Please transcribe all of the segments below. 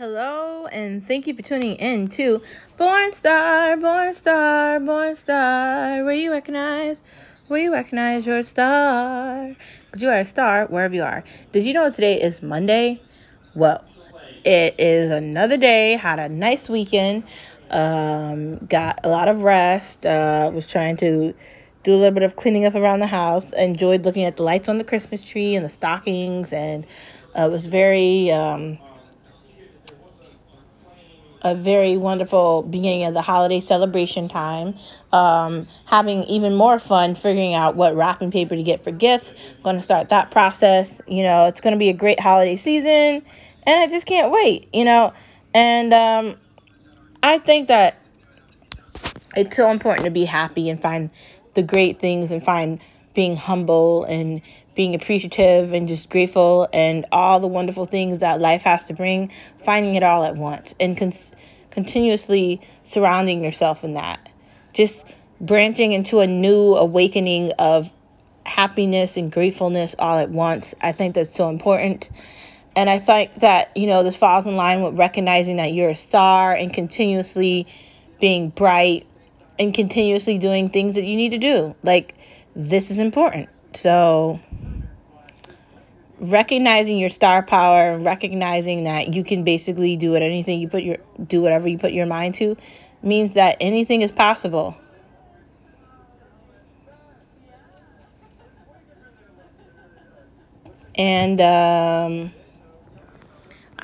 Hello, and thank you for tuning in to Born Star, Born Star, Born Star, where you recognize your star, because you are a star wherever you are. Did you know today is Monday? Well, it is another day, had a nice weekend, got a lot of rest, was trying to do a little bit of cleaning up around the house, enjoyed looking at the lights on the Christmas tree and the stockings, and it was very... a very wonderful beginning of the holiday celebration time. Having even more fun figuring out what wrapping paper to get for gifts. Going to start that process. You know, it's going to be a great holiday season. And I just can't wait, you know. And I think that it's so important to be happy and find the great things and find being humble and being appreciative and just grateful and all the wonderful things that life has to bring, finding it all at once and continuously surrounding yourself in that. Just branching into a new awakening of happiness and gratefulness all at once. I think that's so important. And I think that, you know, this falls in line with recognizing that you're a star and continuously being bright and continuously doing things that you need to do. Like, this is important. So recognizing your star power and recognizing that you can basically do it, anything you put your do whatever you put your mind to means that anything is possible. And I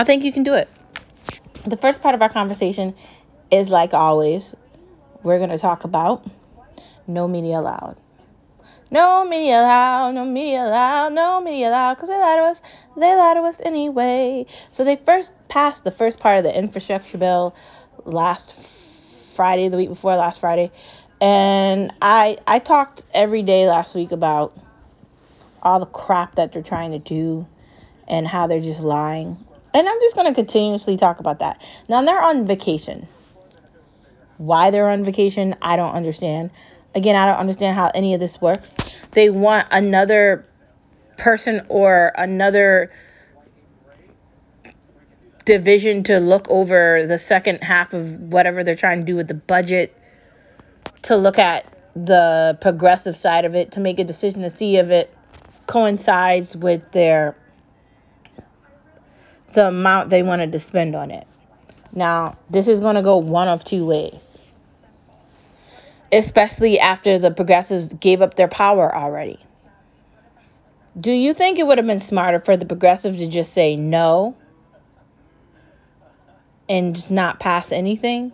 think you can do it. The first part of our conversation is, like always, we're going to talk about no media allowed. No media allowed, no media allowed, no media allowed, because they lied to us anyway. So they first passed the first part of the infrastructure bill last Friday, the week before last Friday. And I talked every day last week about all the crap that they're trying to do and how they're just lying. And I'm just going to continuously talk about that. Now, they're on vacation. Why they're on vacation, I don't understand. Again, I don't understand how any of this works. They want another person or another division to look over the second half of whatever they're trying to do with the budget, to look at the progressive side of it, to make a decision to see if it coincides with the amount they wanted to spend on it. Now, this is going to go one of two ways. Especially after the progressives gave up their power already. Do you think it would have been smarter for the progressives to just say no and just not pass anything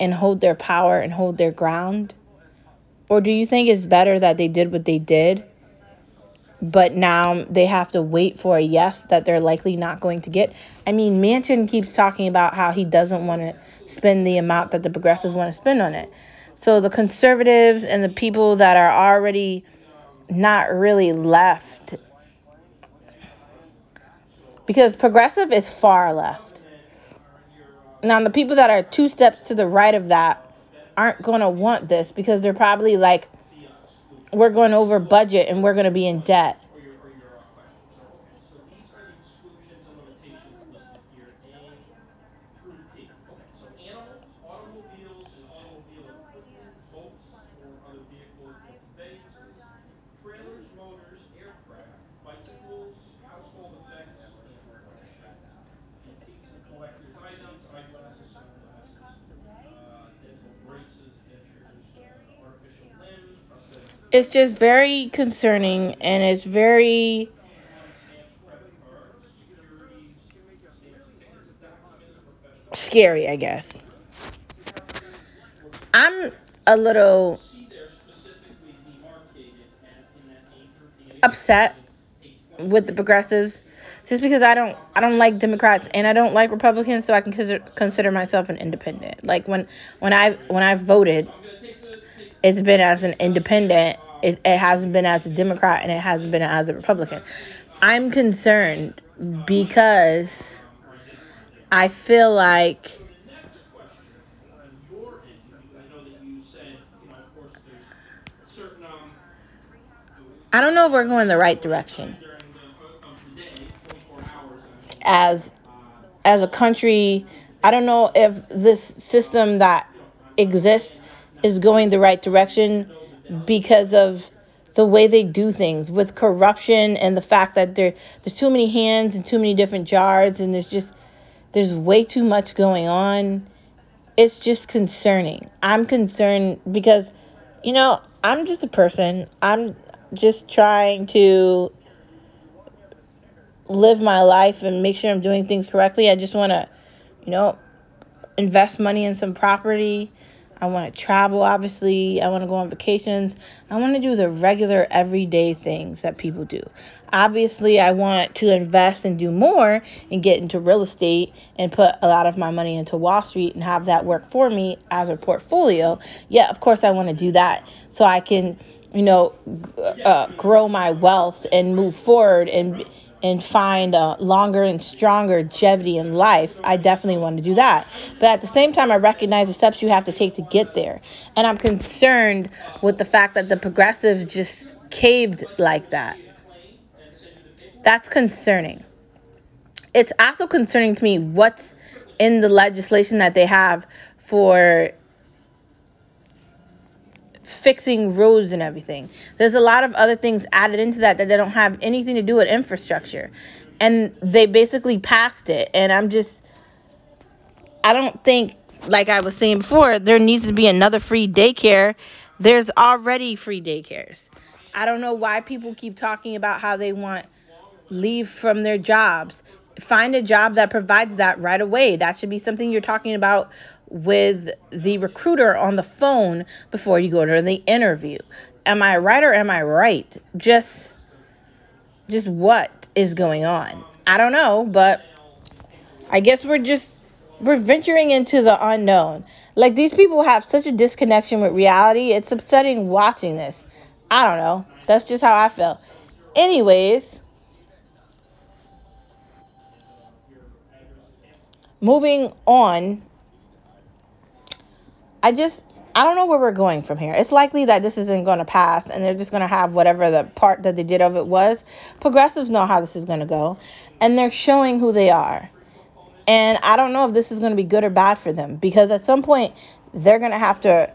and hold their power and hold their ground? Or do you think it's better that they did what they did, but now they have to wait for a yes that they're likely not going to get? I mean, Manchin keeps talking about how he doesn't want to spend the amount that the progressives want to spend on it. So the conservatives and the people that are already not really left, because progressive is far left. Now, the people that are two steps to the right of that aren't going to want this, because they're probably like, we're going over budget and we're going to be in debt. It's just very concerning, and it's very scary, I guess. I'm a little upset with the progressives, just because I don't like Democrats and I don't like Republicans, so I can consider myself an independent. Like when I voted, it's been as an independent. It hasn't been as a Democrat, and it hasn't been as a Republican. I'm concerned because I feel like I don't know if we're going the right direction as as a country, I don't know if this system that exists is going the right direction because of the way they do things with corruption and the fact that there's too many hands and too many different jars, and there's way too much going on. It's just concerning. I'm concerned because, you know, I'm just a person. I'm just trying to live my life and make sure I'm doing things correctly. I just want to, you know, invest money in some property. I want to travel, obviously. I want to go on vacations. I want to do the regular everyday things that people do. Obviously, I want to invest and do more and get into real estate and put a lot of my money into Wall Street and have that work for me as a portfolio. Yeah, of course, I want to do that so I can, you know, grow my wealth and move forward and find a longer and stronger longevity in life. I definitely want to do that. But at the same time, I recognize the steps you have to take to get there. And I'm concerned with the fact that the progressives just caved like that. That's concerning. It's also concerning to me what's in the legislation that they have for fixing roads and everything. There's a lot of other things added into that they don't have anything to do with infrastructure. And they basically passed it. And I don't think, like I was saying before, there needs to be another free daycare. There's already free daycares. I don't know why people keep talking about how they want leave from their jobs. Find a job that provides that right away. That should be something you're talking about with the recruiter on the phone before you go to the interview. Am I right or am I right? Just what is going on? I don't know, but I guess we're venturing into the unknown. Like, these people have such a disconnection with reality. It's upsetting watching this. I don't know. That's just how I feel. Anyways, moving on, I don't know where we're going from here. It's likely that this isn't going to pass, and they're just going to have whatever the part that they did of it was. Progressives know how this is going to go, and they're showing who they are. And I don't know if this is going to be good or bad for them, because at some point, they're going to have to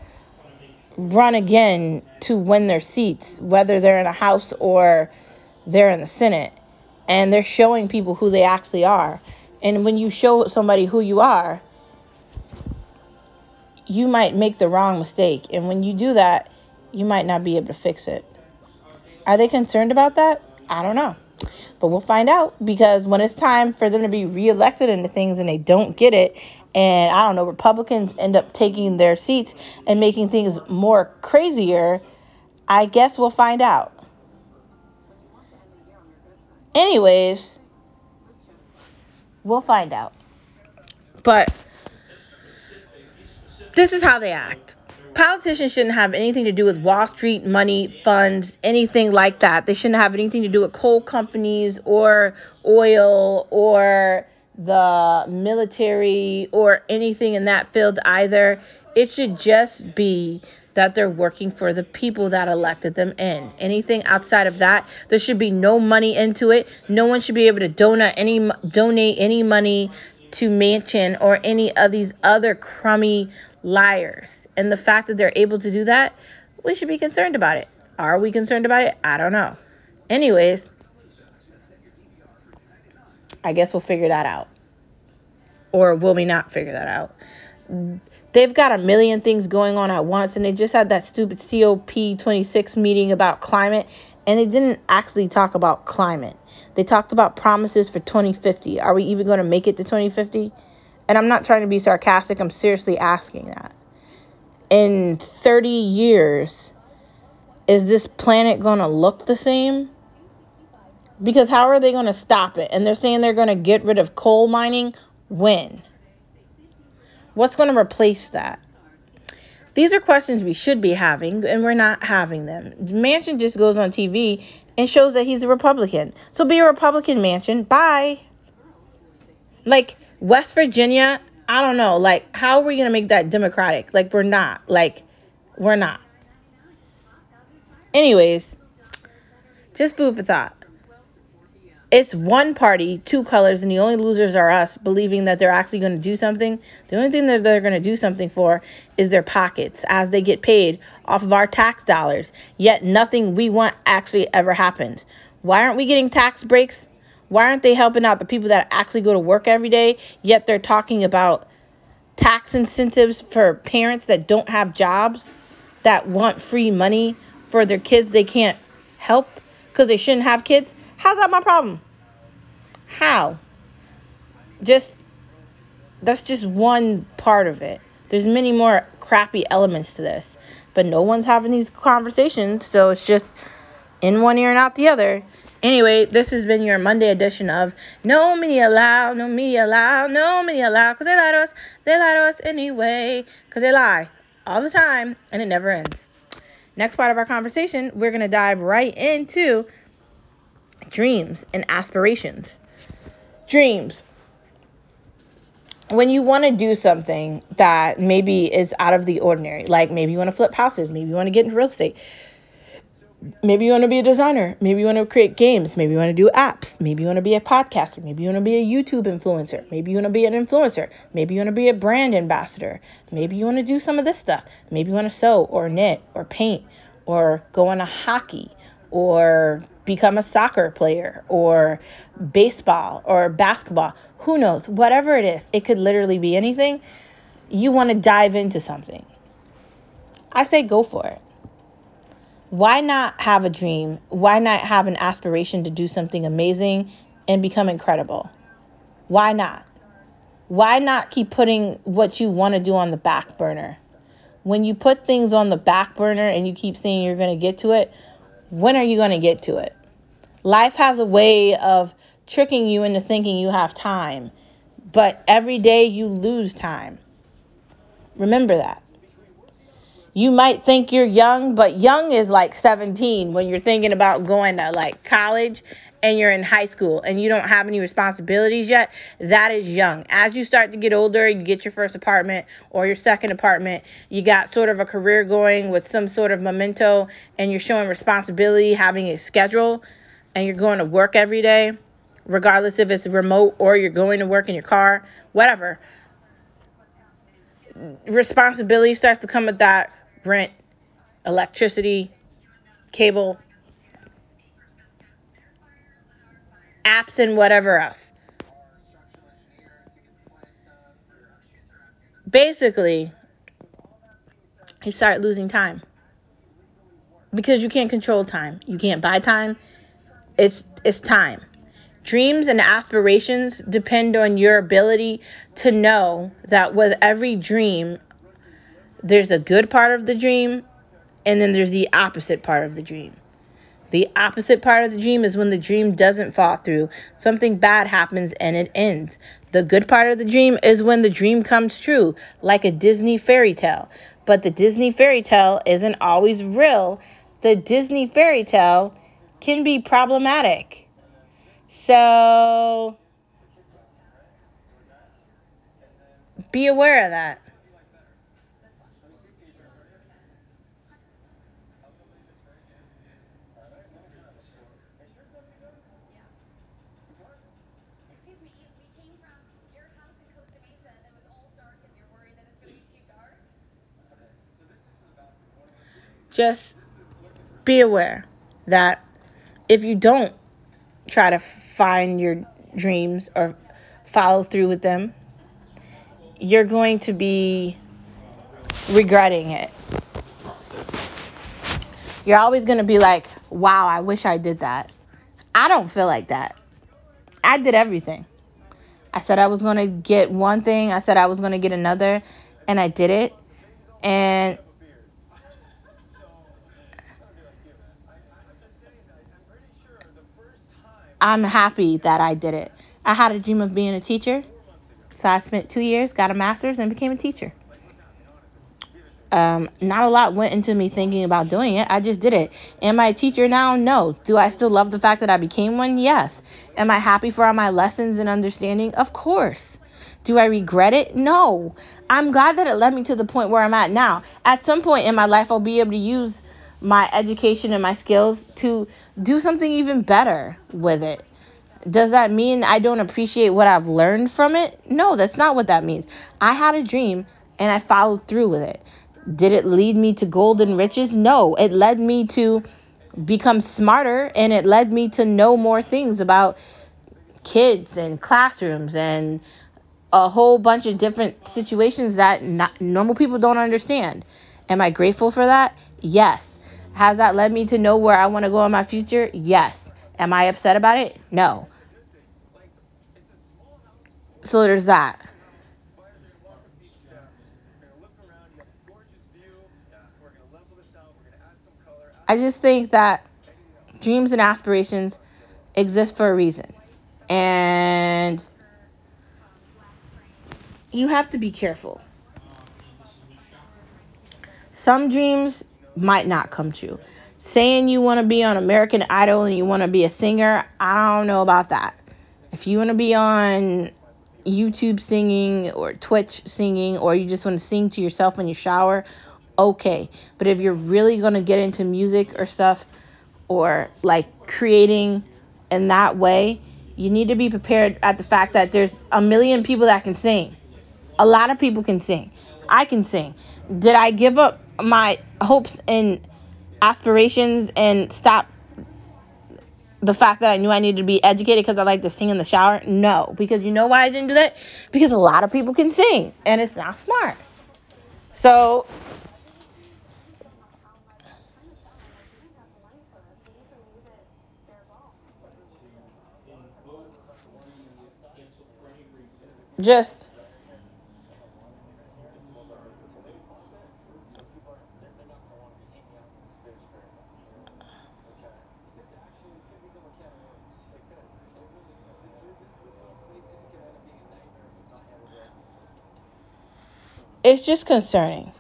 run again to win their seats, whether they're in a House or they're in the Senate. And they're showing people who they actually are. And when you show somebody who you are, you might make the wrong mistake. And when you do that, you might not be able to fix it. Are they concerned about that? I don't know. But we'll find out, because when it's time for them to be reelected into things and they don't get it, and I don't know, Republicans end up taking their seats and making things more crazier, I guess we'll find out. Anyways, we'll find out. But this is how they act. Politicians shouldn't have anything to do with Wall Street, money, funds, anything like that. They shouldn't have anything to do with coal companies or oil or the military or anything in that field either. It should just be that they're working for the people that elected them in. Anything outside of that, there should be no money into it. No one should be able to donate any money to Manchin or any of these other crummy liars. And the fact that they're able to do that, we should be concerned about it. Are we concerned about it? I don't know. Anyways, I guess we'll figure that out. Or will we not figure that out? They've got a million things going on at once, and they just had that stupid COP26 meeting about climate, and they didn't actually talk about climate. They talked about promises for 2050. Are we even going to make it to 2050? And I'm not trying to be sarcastic. I'm seriously asking that. In 30 years, is this planet going to look the same? Because how are they going to stop it? And they're saying they're going to get rid of coal mining. When? What's going to replace that? These are questions we should be having, and we're not having them. Manchin just goes on TV and shows that he's a Republican. So be a Republican, Manchin. Bye. Like, West Virginia, I don't know. Like, how are we going to make that Democratic? Like, we're not. Anyways, just food for thought. It's one party, two colors, and the only losers are us, believing that they're actually going to do something. The only thing that they're going to do something for is their pockets, as they get paid off of our tax dollars. Yet nothing we want actually ever happens. Why aren't we getting tax breaks? Why aren't they helping out the people that actually go to work every day? Yet they're talking about tax incentives for parents that don't have jobs, that want free money for their kids they can't help because they shouldn't have kids. How's that my problem? How? That's just one part of it. There's many more crappy elements to this, but no one's having these conversations, so it's just in one ear and out the other. Anyway, this has been your Monday edition of No Media Allowed, No Media Allowed, No Media Allowed, because they lie to us anyway, because they lie all the time, and it never ends. Next part of our conversation, we're going to dive right into dreams and aspirations. Dreams. When you want to do something that maybe is out of the ordinary, like maybe you want to flip houses, maybe you want to get into real estate, maybe you want to be a designer, maybe you want to create games, maybe you want to do apps, maybe you want to be a podcaster, maybe you want to be a YouTube influencer, maybe you want to be an influencer, maybe you want to be a brand ambassador, maybe you want to do some of this stuff, maybe you want to sew or knit or paint or go on a hockey or become a soccer player or baseball or basketball. Who knows? Whatever it is, it could literally be anything. You want to dive into something. I say go for it. Why not have a dream? Why not have an aspiration to do something amazing and become incredible? Why not? Why not keep putting what you want to do on the back burner? When you put things on the back burner and you keep saying you're going to get to it, when are you going to get to it? Life has a way of tricking you into thinking you have time, but every day you lose time. Remember that. You might think you're young, but young is like 17 when you're thinking about going to like college and you're in high school and you don't have any responsibilities yet. That is young. As you start to get older, you get your first apartment or your second apartment. You got sort of a career going with some sort of memento and you're showing responsibility, having a schedule, and you're going to work every day, regardless if it's remote or you're going to work in your car, whatever. Responsibility starts to come with that. Rent, electricity, cable, apps, and whatever else. Basically, you start losing time because you can't control time. You can't buy time. It's time. Dreams and aspirations depend on your ability to know that with every dream, there's a good part of the dream, and then there's the opposite part of the dream. The opposite part of the dream is when the dream doesn't fall through. Something bad happens and it ends. The good part of the dream is when the dream comes true, like a Disney fairy tale. But the Disney fairy tale isn't always real. The Disney fairy tale can be problematic. So be aware of that. Just be aware that if you don't try to find your dreams or follow through with them, you're going to be regretting it. You're always going to be like, wow, I wish I did that. I don't feel like that. I did everything. I said I was going to get one thing. I said I was going to get another. And I did it. And I'm happy that I did it. I had a dream of being a teacher. So I spent 2 years, got a master's, and became a teacher. Not a lot went into me thinking about doing it. I just did it. Am I a teacher now? No. Do I still love the fact that I became one? Yes. Am I happy for all my lessons and understanding? Of course. Do I regret it? No. I'm glad that it led me to the point where I'm at now. At some point in my life, I'll be able to use my education and my skills to do something even better with it. Does that mean I don't appreciate what I've learned from it? No, that's not what that means. I had a dream and I followed through with it. Did it lead me to golden riches? No, it led me to become smarter, and it led me to know more things about kids and classrooms and a whole bunch of different situations that normal people don't understand. Am I grateful for that? Yes. Has that led me to know where I want to go in my future? Yes. Am I upset about it? No. So there's that. I just think that dreams and aspirations exist for a reason. And you have to be careful. Some dreams might not come true. Saying you want to be on American Idol and you want to be a singer, I don't know about that. If you want to be on YouTube singing or Twitch singing, or you just want to sing to yourself in your shower, okay. But if you're really going to get into music or stuff, or like creating in that way, you need to be prepared at the fact that there's a million people that can sing. A lot of people can sing. I can sing. Did I give up my hopes and aspirations and stop the fact that I knew I needed to be educated because I like to sing in the shower? No. Because you know why I didn't do that? Because a lot of people can sing, and it's not smart. So just it's just concerning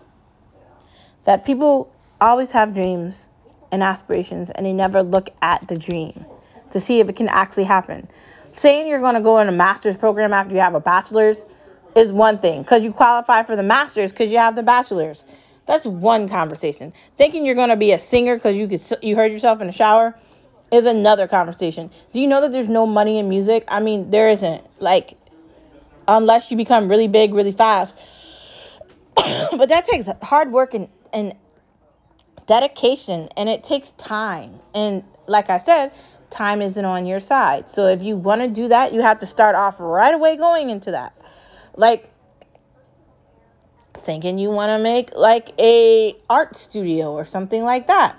that people always have dreams and aspirations and they never look at the dream to see if it can actually happen. Saying you're going to go in a master's program after you have a bachelor's is one thing, because you qualify for the master's because you have the bachelor's. That's one conversation. Thinking you're going to be a singer because you heard yourself in the shower is another conversation. Do you know that there's no money in music? I mean, there isn't. Like, unless you become really big, really fast. But that takes hard work and dedication, and it takes time. And like I said, time isn't on your side. So if you want to do that, you have to start off right away going into that. Like thinking you want to make like a art studio or something like that.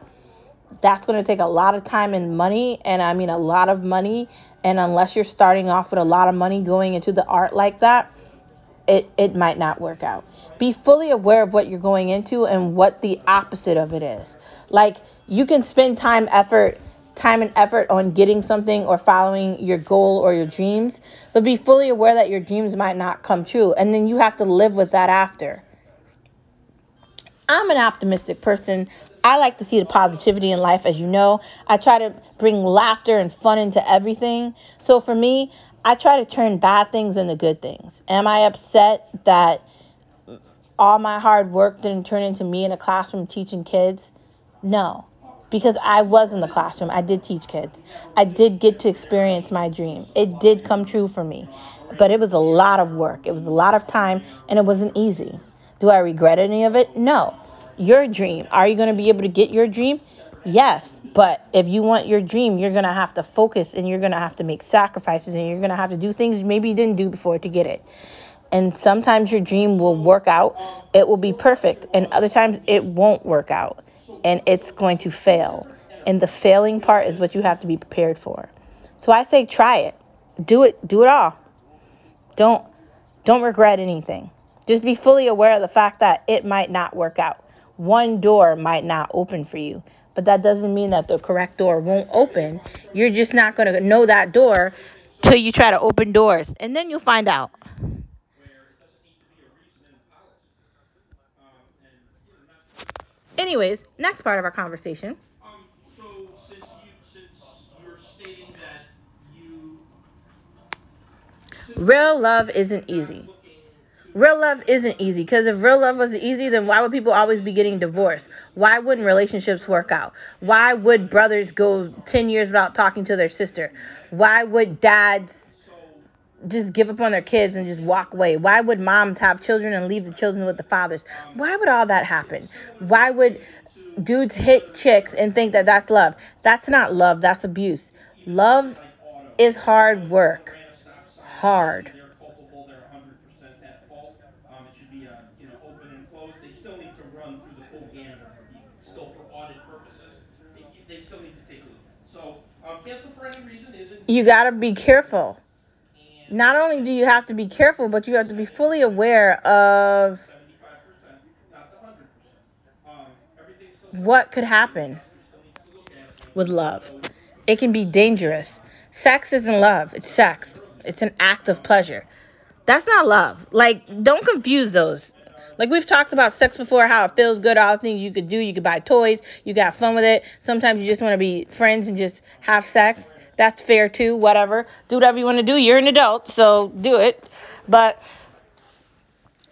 That's going to take a lot of time and money. And I mean, a lot of money. And unless you're starting off with a lot of money going into the art like that, it might not work out. Be fully aware of what you're going into and what the opposite of it is. Like, you can spend time and effort on getting something or following your goal or your dreams, but be fully aware that your dreams might not come true, and then you have to live with that after. I'm an optimistic person. I like to see the positivity in life, as you know. I try to bring laughter and fun into everything. So for me, I try to turn bad things into good things. Am I upset that all my hard work didn't turn into me in a classroom teaching kids? No, because I was in the classroom. I did teach kids. I did get to experience my dream. It did come true for me, but it was a lot of work. It was a lot of time, and it wasn't easy. Do I regret any of it? No. Your dream. Are you going to be able to get your dream? Yes, but if you want your dream, you're going to have to focus, and you're going to have to make sacrifices, and you're going to have to do things maybe you didn't do before to get it. And sometimes your dream will work out. It will be perfect. And other times it won't work out, and it's going to fail. And the failing part is what you have to be prepared for. So I say try it. Do it. Do it all. Don't regret anything. Just be fully aware of the fact that it might not work out. One door might not open for you, but that doesn't mean that the correct door won't open. You're just not going to know that door till you try to open doors, and then you'll find out. Anyways, next part of our conversation. So since you're stating that real love isn't easy. Real love isn't easy, because if real love was easy, then why would people always be getting divorced? Why wouldn't relationships work out? Why would brothers go 10 years without talking to their sister? Why would dads just give up on their kids and just walk away? Why would moms have children and leave the children with the fathers? Why would all that happen? Why would dudes hit chicks and think that that's love? That's not love. That's abuse. Love is hard work. Hard. You got to be careful. Not only do you have to be careful, but you have to be fully aware of what could happen with love. It can be dangerous. Sex isn't love. It's sex. It's an act of pleasure. That's not love. Like, don't confuse those. Like, we've talked about sex before, how it feels good, all the things you could do. You could buy toys. You got fun with it. Sometimes you just want to be friends and just have sex. That's fair, too. Whatever. Do whatever you want to do. You're an adult, so do it. But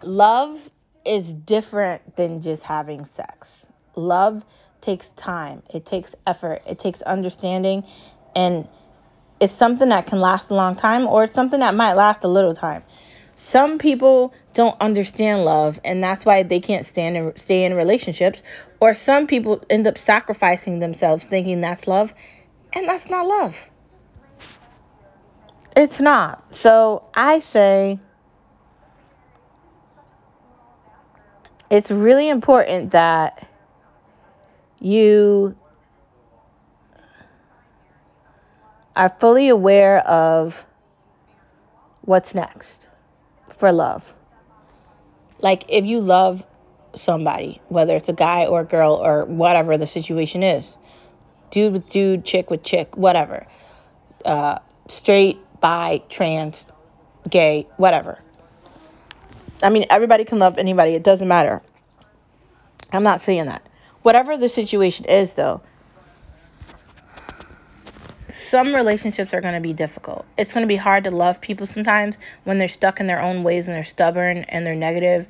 love is different than just having sex. Love takes time. It takes effort. It takes understanding. And it's something that can last a long time, or it's something that might last a little time. Some people don't understand love, and that's why they can't stay in relationships. Or some people end up sacrificing themselves thinking that's love, and that's not love. It's not. So I say it's really important that you are fully aware of what's next for love. Like, if you love somebody, whether it's a guy or a girl or whatever the situation is, dude with dude, chick with chick, whatever, straight, bi, trans, gay, whatever. I mean, everybody can love anybody. It doesn't matter. I'm not saying that. Whatever the situation is, though, some relationships are going to be difficult. It's going to be hard to love people sometimes when they're stuck in their own ways and they're stubborn and they're negative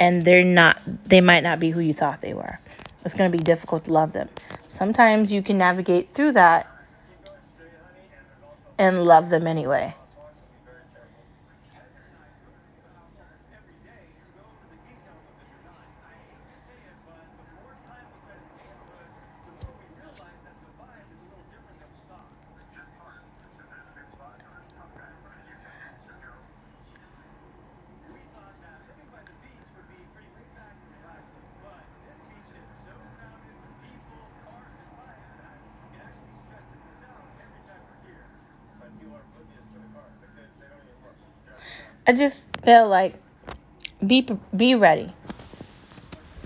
and they might not be who you thought they were. It's going to be difficult to love them. Sometimes you can navigate through that and love them anyway. I just feel like be ready.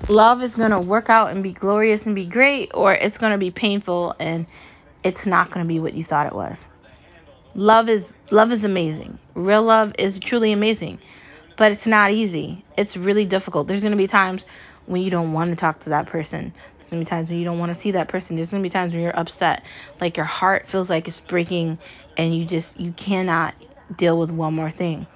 Love is going to work out and be glorious and be great, or it's going to be painful and it's not going to be what you thought it was. Love is amazing. Real love is truly amazing, but it's not easy. It's really difficult. There's going to be times when you don't want to talk to that person. There's going to be times when you don't want to see that person. There's going to be times when you're upset. Like, your heart feels like it's breaking and you cannot deal with one more thing.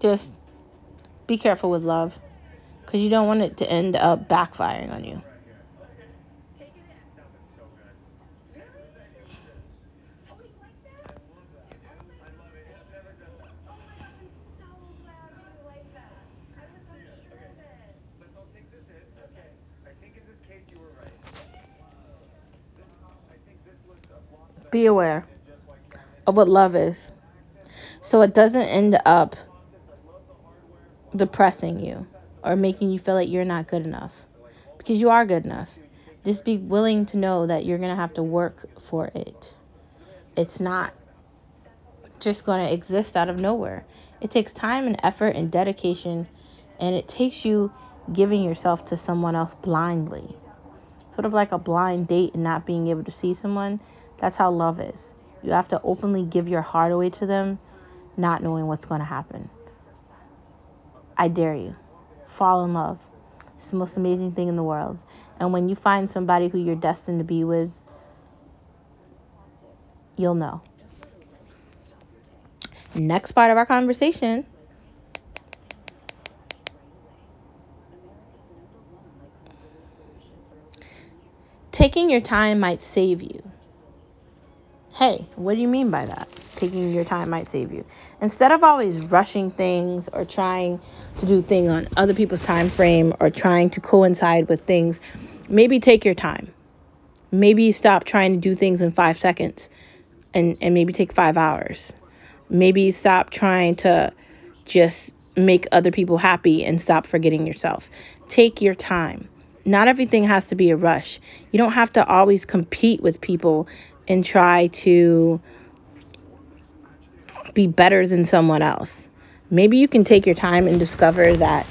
Just be careful with love, because you don't want it to end up backfiring on you. Be aware of what love is, so it doesn't end up depressing you or making you feel like you're not good enough, because you are good enough. Just be willing to know that you're gonna have to work for it. It's not just gonna exist out of nowhere. It takes time and effort and dedication, and it takes you giving yourself to someone else blindly. sort of like a blind date and not being able to see someone. That's how love is. You have to openly give your heart away to them, not knowing what's going to happen. I dare you. Fall in love. It's the most amazing thing in the world. And when you find somebody who you're destined to be with, you'll know. Next part of our conversation. Taking your time might save you. Hey, what do you mean by that? Taking your time might save you. Instead of always rushing things or trying to do things on other people's time frame or trying to coincide with things, maybe take your time. Maybe stop trying to do things in 5 seconds and maybe take 5 hours. Maybe stop trying to just make other people happy and stop forgetting yourself. Take your time. Not everything has to be a rush. You don't have to always compete with people and try to be better than someone else. Maybe you can take your time and discover that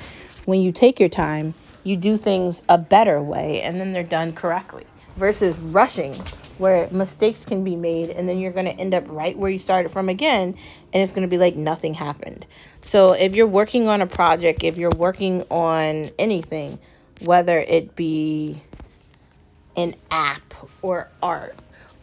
when you take your time, you do things a better way and then they're done correctly versus rushing where mistakes can be made and then you're going to end up right where you started from again and it's going to be like nothing happened. So if you're working on a project, if you're working on anything, whether it be an app or art,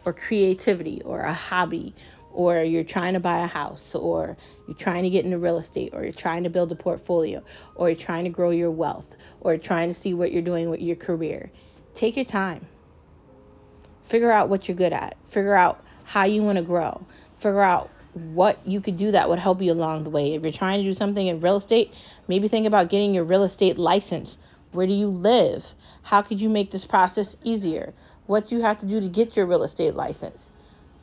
or creativity, or a hobby, or you're trying to buy a house, or you're trying to get into real estate, or you're trying to build a portfolio, or you're trying to grow your wealth, or you're trying to see what you're doing with your career. Take your time. Figure out what you're good at. Figure out how you want to grow. Figure out what you could do that would help you along the way. If you're trying to do something in real estate, maybe think about getting your real estate license. Where do you live? How could you make this process easier? What you have to do to get your real estate license.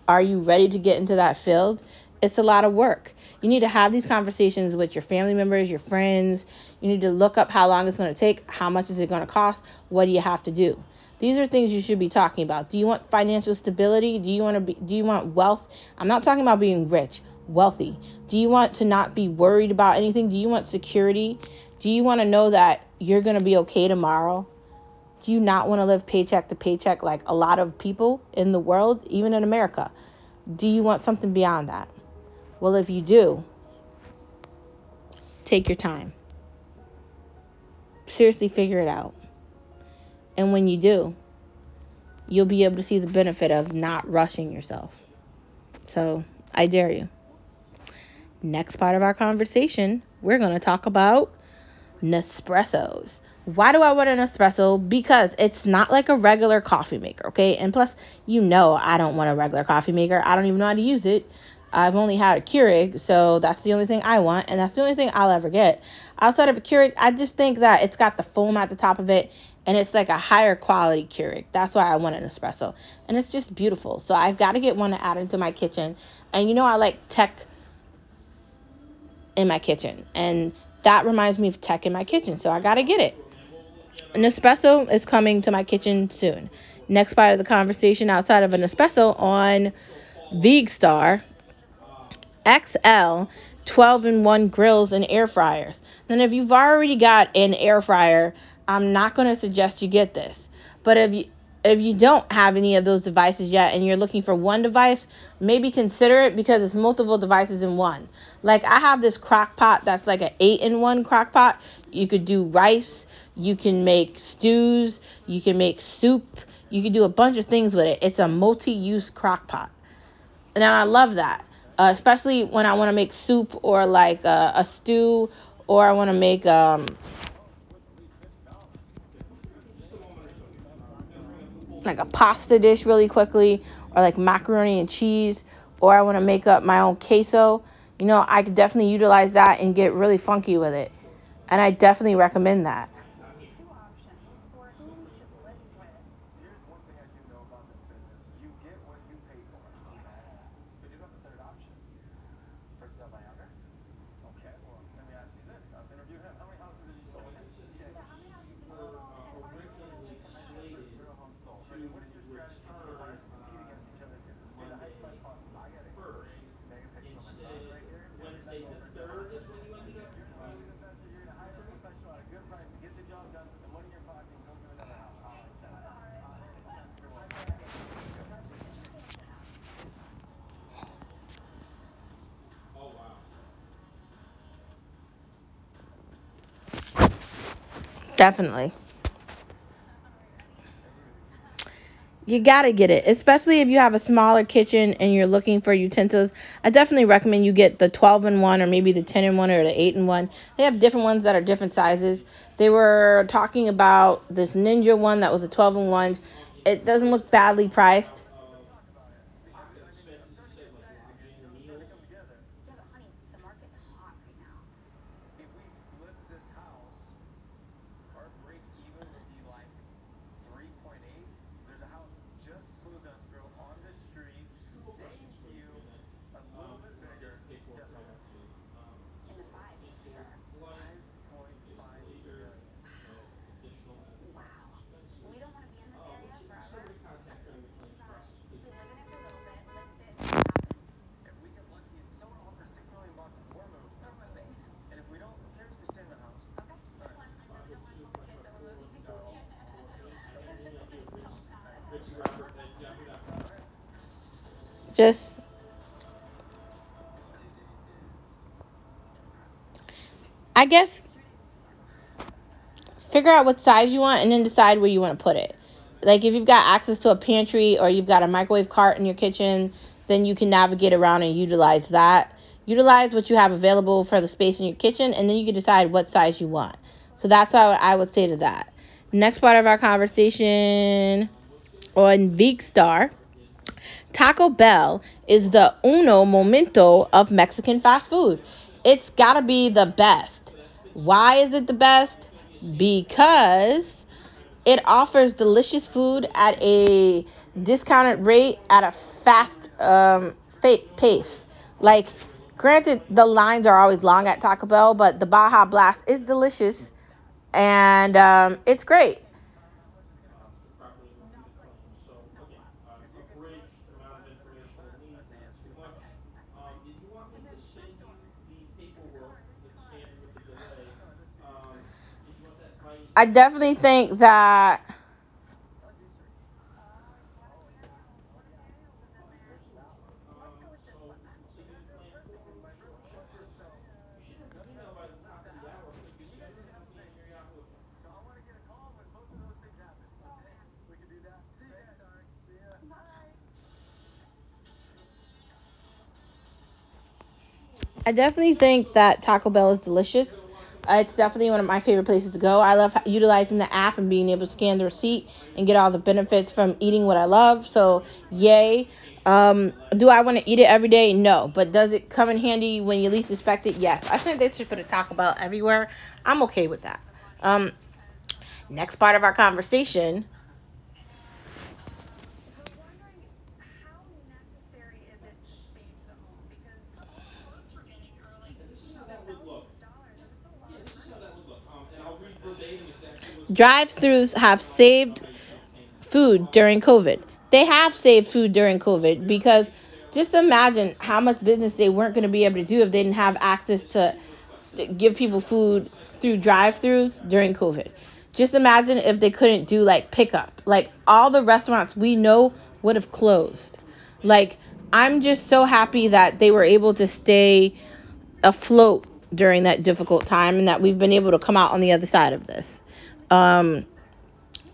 Are you ready to get into that field? It's a lot of work. You need to have these conversations with your family members, your friends. You need to look up how long it's going to take, how much is it going to cost, what do you have to do? These are things you should be talking about. Do you want financial stability? Do you want wealth? I'm not talking about being rich, wealthy. Do you want to not be worried about anything? Do you want security? Do you want to know that you're going to be okay tomorrow? Do you not want to live paycheck to paycheck like a lot of people in the world, even in America? Do you want something beyond that? Well, if you do, take your time. Seriously figure it out. And when you do, you'll be able to see the benefit of not rushing yourself. So I dare you. Next part of our conversation, we're going to talk about Nespressos. Why do I want an espresso? Because it's not like a regular coffee maker, okay? And plus, you know I don't want a regular coffee maker. I don't even know how to use it. I've only had a Keurig, so that's the only thing I want, and that's the only thing I'll ever get. Outside of a Keurig, I just think that it's got the foam at the top of it, and it's like a higher quality Keurig. That's why I want an espresso. And it's just beautiful. So I've got to get one to add into my kitchen. And you know I like tech in my kitchen, and that reminds me of tech in my kitchen, so I got to get it. An espresso is coming to my kitchen soon. Next part of the conversation outside of an espresso on Vegstar XL 12-in-1 grills and air fryers. Then if you've already got an air fryer, I'm not going to suggest you get this. But if you don't have any of those devices yet and you're looking for one device, maybe consider it because it's multiple devices in one. Like I have this crock pot that's like an 8-in-1 crock pot. You could do rice. You can make stews, you can make soup, you can do a bunch of things with it. It's a multi-use crock pot. And I love that, especially when I want to make soup or like a stew, or I want to make like a pasta dish really quickly, or like macaroni and cheese, or I want to make up my own queso. You know, I could definitely utilize that and get really funky with it. And I definitely recommend that. Definitely. You got to get it, especially if you have a smaller kitchen and you're looking for utensils. I definitely recommend you get the 12-in-1 or maybe the 10-in-1 or the 8-in-1. They have different ones that are different sizes. They were talking about this Ninja one that was a 12-in-1. It doesn't look badly priced. Just I guess figure out what size you want and then decide where you want to put it. Like if you've got access to a pantry or you've got a microwave cart in your kitchen, then you can navigate around and utilize that. Utilize what you have available for the space in your kitchen, and then you can decide what size you want. So that's what I would say to that. Next part of our conversation on Vegstar. Taco Bell is the uno momento of Mexican fast food. It's got to be the best. Why is it the best? Because it offers delicious food at a discounted rate at a fast pace. Like, granted, the lines are always long at Taco Bell, but the Baja Blast is delicious and it's great. I definitely think that Taco Bell is delicious. It's definitely one of my favorite places to go. I love utilizing the app and being able to scan the receipt and get all the benefits from eating what I love. So, yay. Do I want to eat it every day? No. But does it come in handy when you least expect it? Yes. I think they should put a Taco Bell everywhere. I'm okay with that. Next part of our conversation. Drive-thrus have saved food during COVID. They have saved food during COVID because just imagine how much business they weren't going to be able to do if they didn't have access to give people food through drive-thrus during COVID. Just imagine if they couldn't do like pickup. Like all the restaurants we know would have closed. Like I'm just so happy that they were able to stay afloat during that difficult time and that we've been able to come out on the other side of this.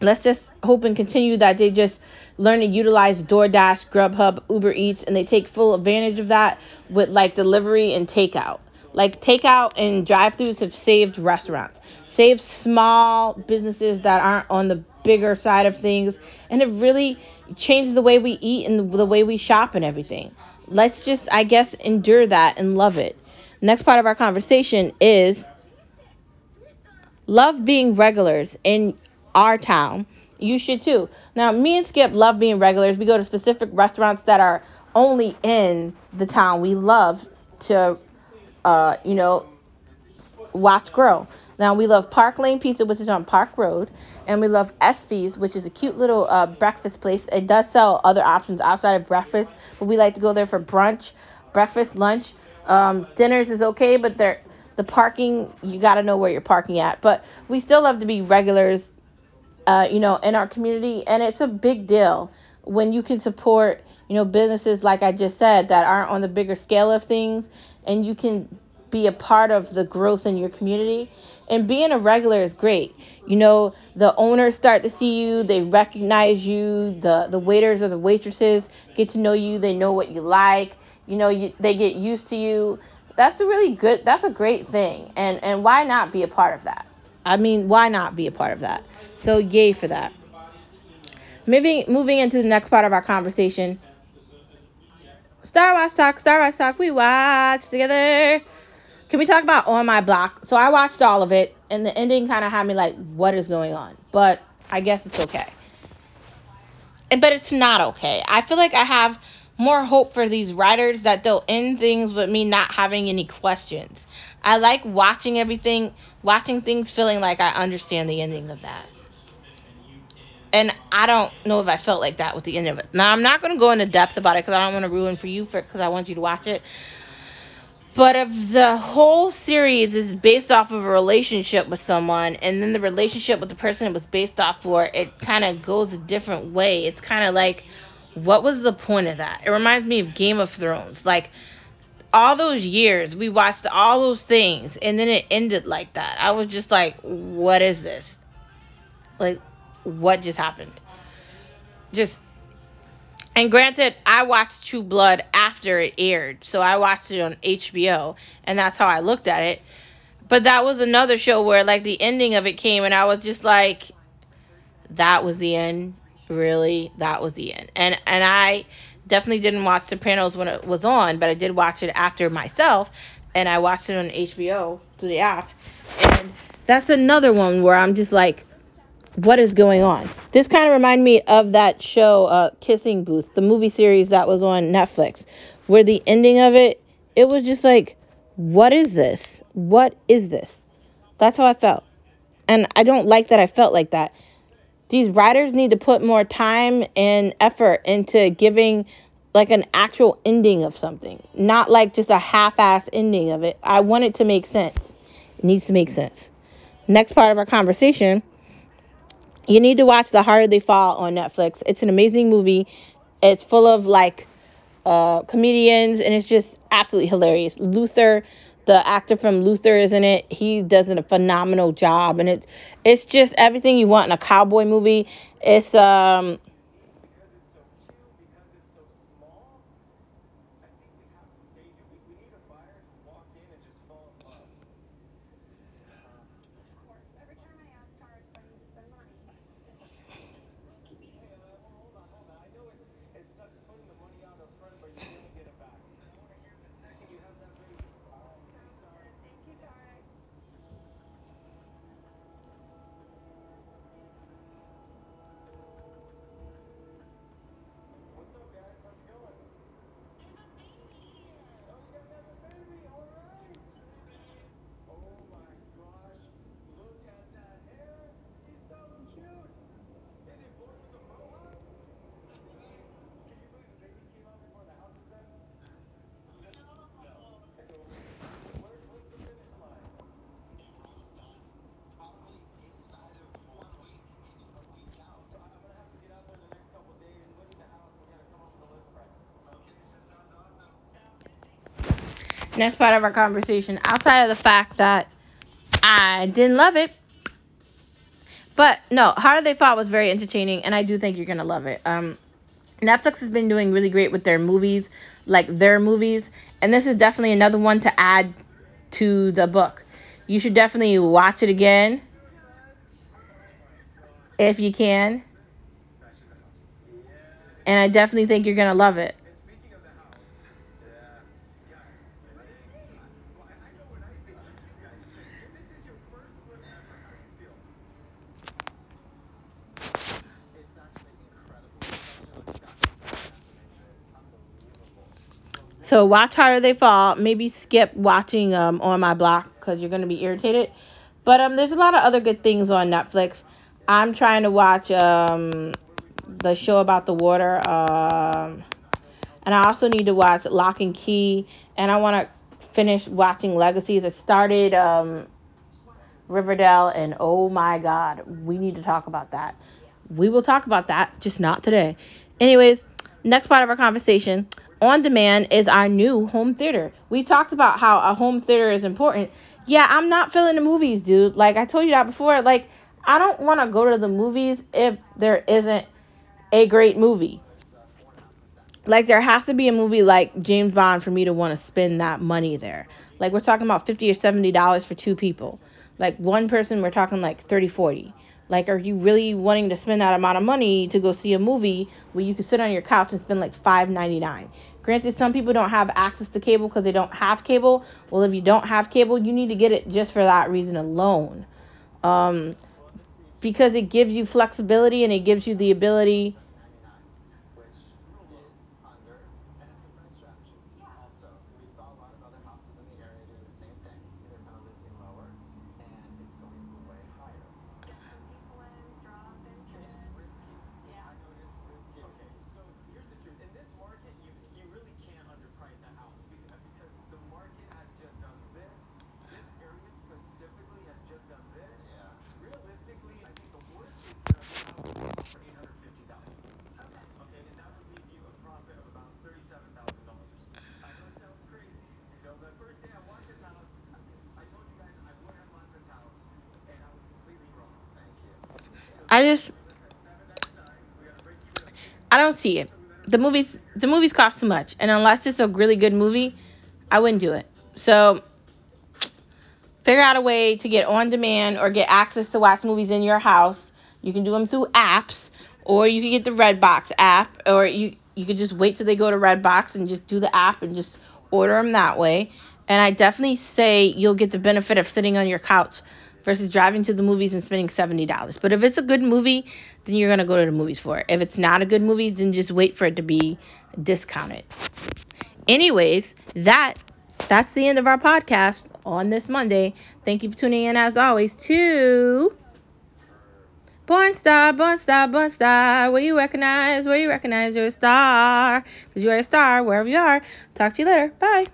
Let's just hope and continue that they just learn to utilize DoorDash, Grubhub, Uber Eats, and they take full advantage of that with like delivery and takeout. Like takeout and drive-thrus have saved restaurants, saved small businesses that aren't on the bigger side of things, and it really changed the way we eat and the way we shop and everything. Let's just, I guess, endure that and love it. Next part of our conversation is love being regulars in our town. You should too. Now, me and Skip love being regulars. We go to specific restaurants that are only in the town we love to, watch grow. Now, we love Park Lane Pizza, which is on Park Road. And we love SF's, which is a cute little breakfast place. It does sell other options outside of breakfast, but we like to go there for brunch, breakfast, lunch. Dinners is okay, but the parking, you got to know where you're parking at. But we still love to be regulars, in our community. And it's a big deal when you can support, businesses, like I just said, that aren't on the bigger scale of things. And you can be a part of the growth in your community. And being a regular is great. You know, the owners start to see you. They recognize you. The waiters or the waitresses get to know you. They know what you like. You know, they get used to you. That's a great thing. And why not be a part of that? I mean, why not be a part of that? So yay for that. Moving into the next part of our conversation. Star Wars talk. We watch together. Can we talk about On My Block? So I watched all of it, and the ending kind of had me like, what is going on? But I guess it's okay. But it's not okay. I feel like I have more hope for these writers that they'll end things with me not having any questions. I like watching things feeling like I understand the ending of that. And I don't know if I felt like that with the end of it. Now, I'm not going to go into depth about it because I don't want to ruin for you because I want you to watch it. But if the whole series is based off of a relationship with someone and then the relationship with the person it was based off for, it kind of goes a different way. It's kind of like, what was the point of that? It reminds me of Game of Thrones. Like, all those years, we watched all those things and then it ended like that. I was just like, what is this? Like, what just happened? And granted, I watched True Blood after it aired, so I watched it on HBO, and that's how I looked at it. But that was another show where, like, the ending of it came, and I was just like, that was the end? Really? That was the end? And I definitely didn't watch Sopranos when it was on, but I did watch it after myself, and I watched it on HBO through the app. And that's another one where I'm just like, what is going on? This kind of reminded me of that show, Kissing Booth, the movie series that was on Netflix, where the ending of it was just like, what is this? What is this? That's how I felt. And I don't like that I felt like that. These writers need to put more time and effort into giving like an actual ending of something, not like just a half-assed ending of it. I want it to make sense. It needs to make sense. Next part of our conversation. You need to watch The Harder They Fall on Netflix. It's an amazing movie. It's full of, like, comedians, and it's just absolutely hilarious. Luther, the actor from Luther, is in it. He does a phenomenal job, and it's just everything you want in a cowboy movie. It's, next part of our conversation, outside of the fact that I didn't love it, but no, Harder They Fall was very entertaining, and I do think you're gonna love it. Netflix has been doing really great with their movies, and this is definitely another one to add to the book. You should definitely watch it again if you can, and I definitely think you're gonna love it. So watch Harder They Fall. Maybe skip watching On My Block because you're going to be irritated. But there's a lot of other good things on Netflix. I'm trying to watch the show about the water. And I also need to watch Lock and Key. And I want to finish watching Legacies. I started Riverdale. And oh my God, we need to talk about that. We will talk about that, just not today. Anyways, next part of our conversation. On demand is our new home theater. We talked about how a home theater is important. Yeah, I'm not feeling the movies, dude. Like, I told you that before. Like, I don't want to go to the movies if there isn't a great movie. Like, there has to be a movie like James Bond for me to want to spend that money there. Like, we're talking about $50 or $70 for two people. Like, one person, we're talking like $30, $40. Like, are you really wanting to spend that amount of money to go see a movie where you can sit on your couch and spend like $5.99? Granted, some people don't have access to cable because they don't have cable. Well, if you don't have cable, you need to get it just for that reason alone. Because it gives you flexibility and it gives you the ability... I don't see it. The movies cost too much, and unless it's a really good movie, I wouldn't do it. So figure out a way to get on demand or get access to watch movies in your house. You can do them through apps, or you can get the Redbox app, or you could just wait till they go to Redbox and just do the app and just order them that way. And I definitely say you'll get the benefit of sitting on your couch versus driving to the movies and spending $70. But if it's a good movie, then you're going to go to the movies for it. If it's not a good movie, then just wait for it to be discounted. Anyways, that's the end of our podcast on this Monday. Thank you for tuning in, as always, to Born Star, Born Star, Born Star. Where you recognize you're a star. Because you are a star wherever you are. Talk to you later. Bye.